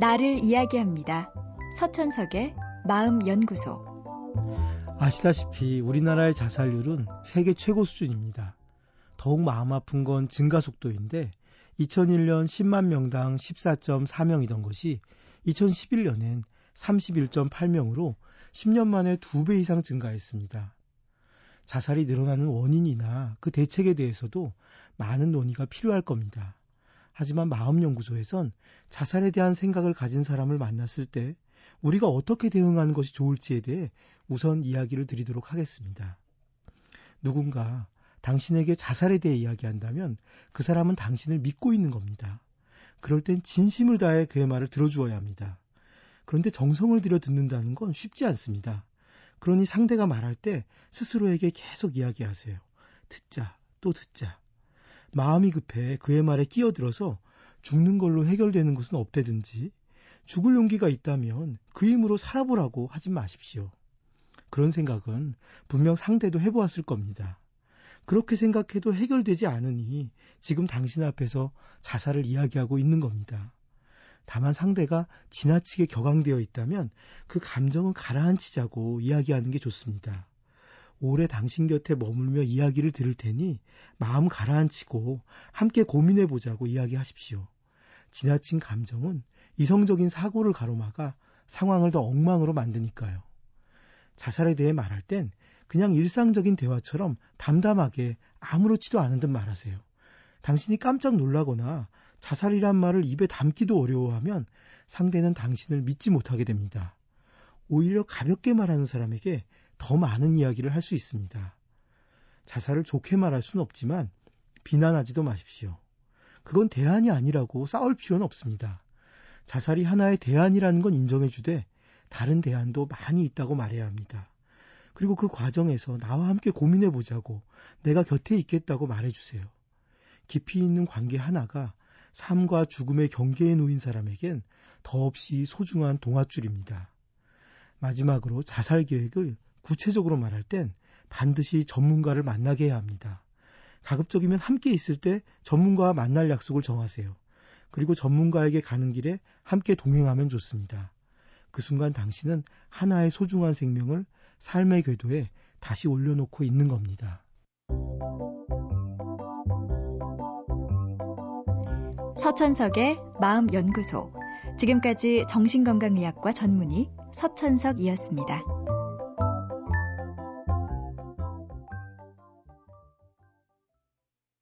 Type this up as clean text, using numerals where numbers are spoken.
나를 이야기합니다. 서천석의 마음연구소. 아시다시피 우리나라의 자살률은 세계 최고 수준입니다. 더욱 마음 아픈 건 증가 속도인데 2001년 10만 명당 14.4명이던 것이 2011년엔 31.8명으로 10년 만에 2배 이상 증가했습니다. 자살이 늘어나는 원인이나 그 대책에 대해서도 많은 논의가 필요할 겁니다. 하지만 마음연구소에선 자살에 대한 생각을 가진 사람을 만났을 때 우리가 어떻게 대응하는 것이 좋을지에 대해 우선 이야기를 드리도록 하겠습니다. 누군가 당신에게 자살에 대해 이야기한다면 그 사람은 당신을 믿고 있는 겁니다. 그럴 땐 진심을 다해 그의 말을 들어주어야 합니다. 그런데 정성을 들여 듣는다는 건 쉽지 않습니다. 그러니 상대가 말할 때 스스로에게 계속 이야기하세요. 듣자, 또 듣자. 마음이 급해 그의 말에 끼어들어서 죽는 걸로 해결되는 것은 없대든지 죽을 용기가 있다면 그 힘으로 살아보라고 하지 마십시오. 그런 생각은 분명 상대도 해보았을 겁니다. 그렇게 생각해도 해결되지 않으니 지금 당신 앞에서 자살을 이야기하고 있는 겁니다. 다만 상대가 지나치게 격앙되어 있다면 그 감정은 가라앉히자고 이야기하는 게 좋습니다. 오래 당신 곁에 머물며 이야기를 들을 테니 마음 가라앉히고 함께 고민해보자고 이야기하십시오. 지나친 감정은 이성적인 사고를 가로막아 상황을 더 엉망으로 만드니까요. 자살에 대해 말할 땐 그냥 일상적인 대화처럼 담담하게 아무렇지도 않은 듯 말하세요. 당신이 깜짝 놀라거나 자살이란 말을 입에 담기도 어려워하면 상대는 당신을 믿지 못하게 됩니다. 오히려 가볍게 말하는 사람에게 더 많은 이야기를 할 수 있습니다. 자살을 좋게 말할 수는 없지만 비난하지도 마십시오. 그건 대안이 아니라고 싸울 필요는 없습니다. 자살이 하나의 대안이라는 건 인정해주되 다른 대안도 많이 있다고 말해야 합니다. 그리고 그 과정에서 나와 함께 고민해보자고 내가 곁에 있겠다고 말해주세요. 깊이 있는 관계 하나가 삶과 죽음의 경계에 놓인 사람에겐 더없이 소중한 동아줄입니다. 마지막으로 자살 계획을 구체적으로 말할 땐 반드시 전문가를 만나게 해야 합니다. 가급적이면 함께 있을 때 전문가와 만날 약속을 정하세요. 그리고 전문가에게 가는 길에 함께 동행하면 좋습니다. 그 순간 당신은 하나의 소중한 생명을 삶의 궤도에 다시 올려놓고 있는 겁니다. 서천석의 마음연구소. 지금까지 정신건강의학과 전문의 서천석이었습니다.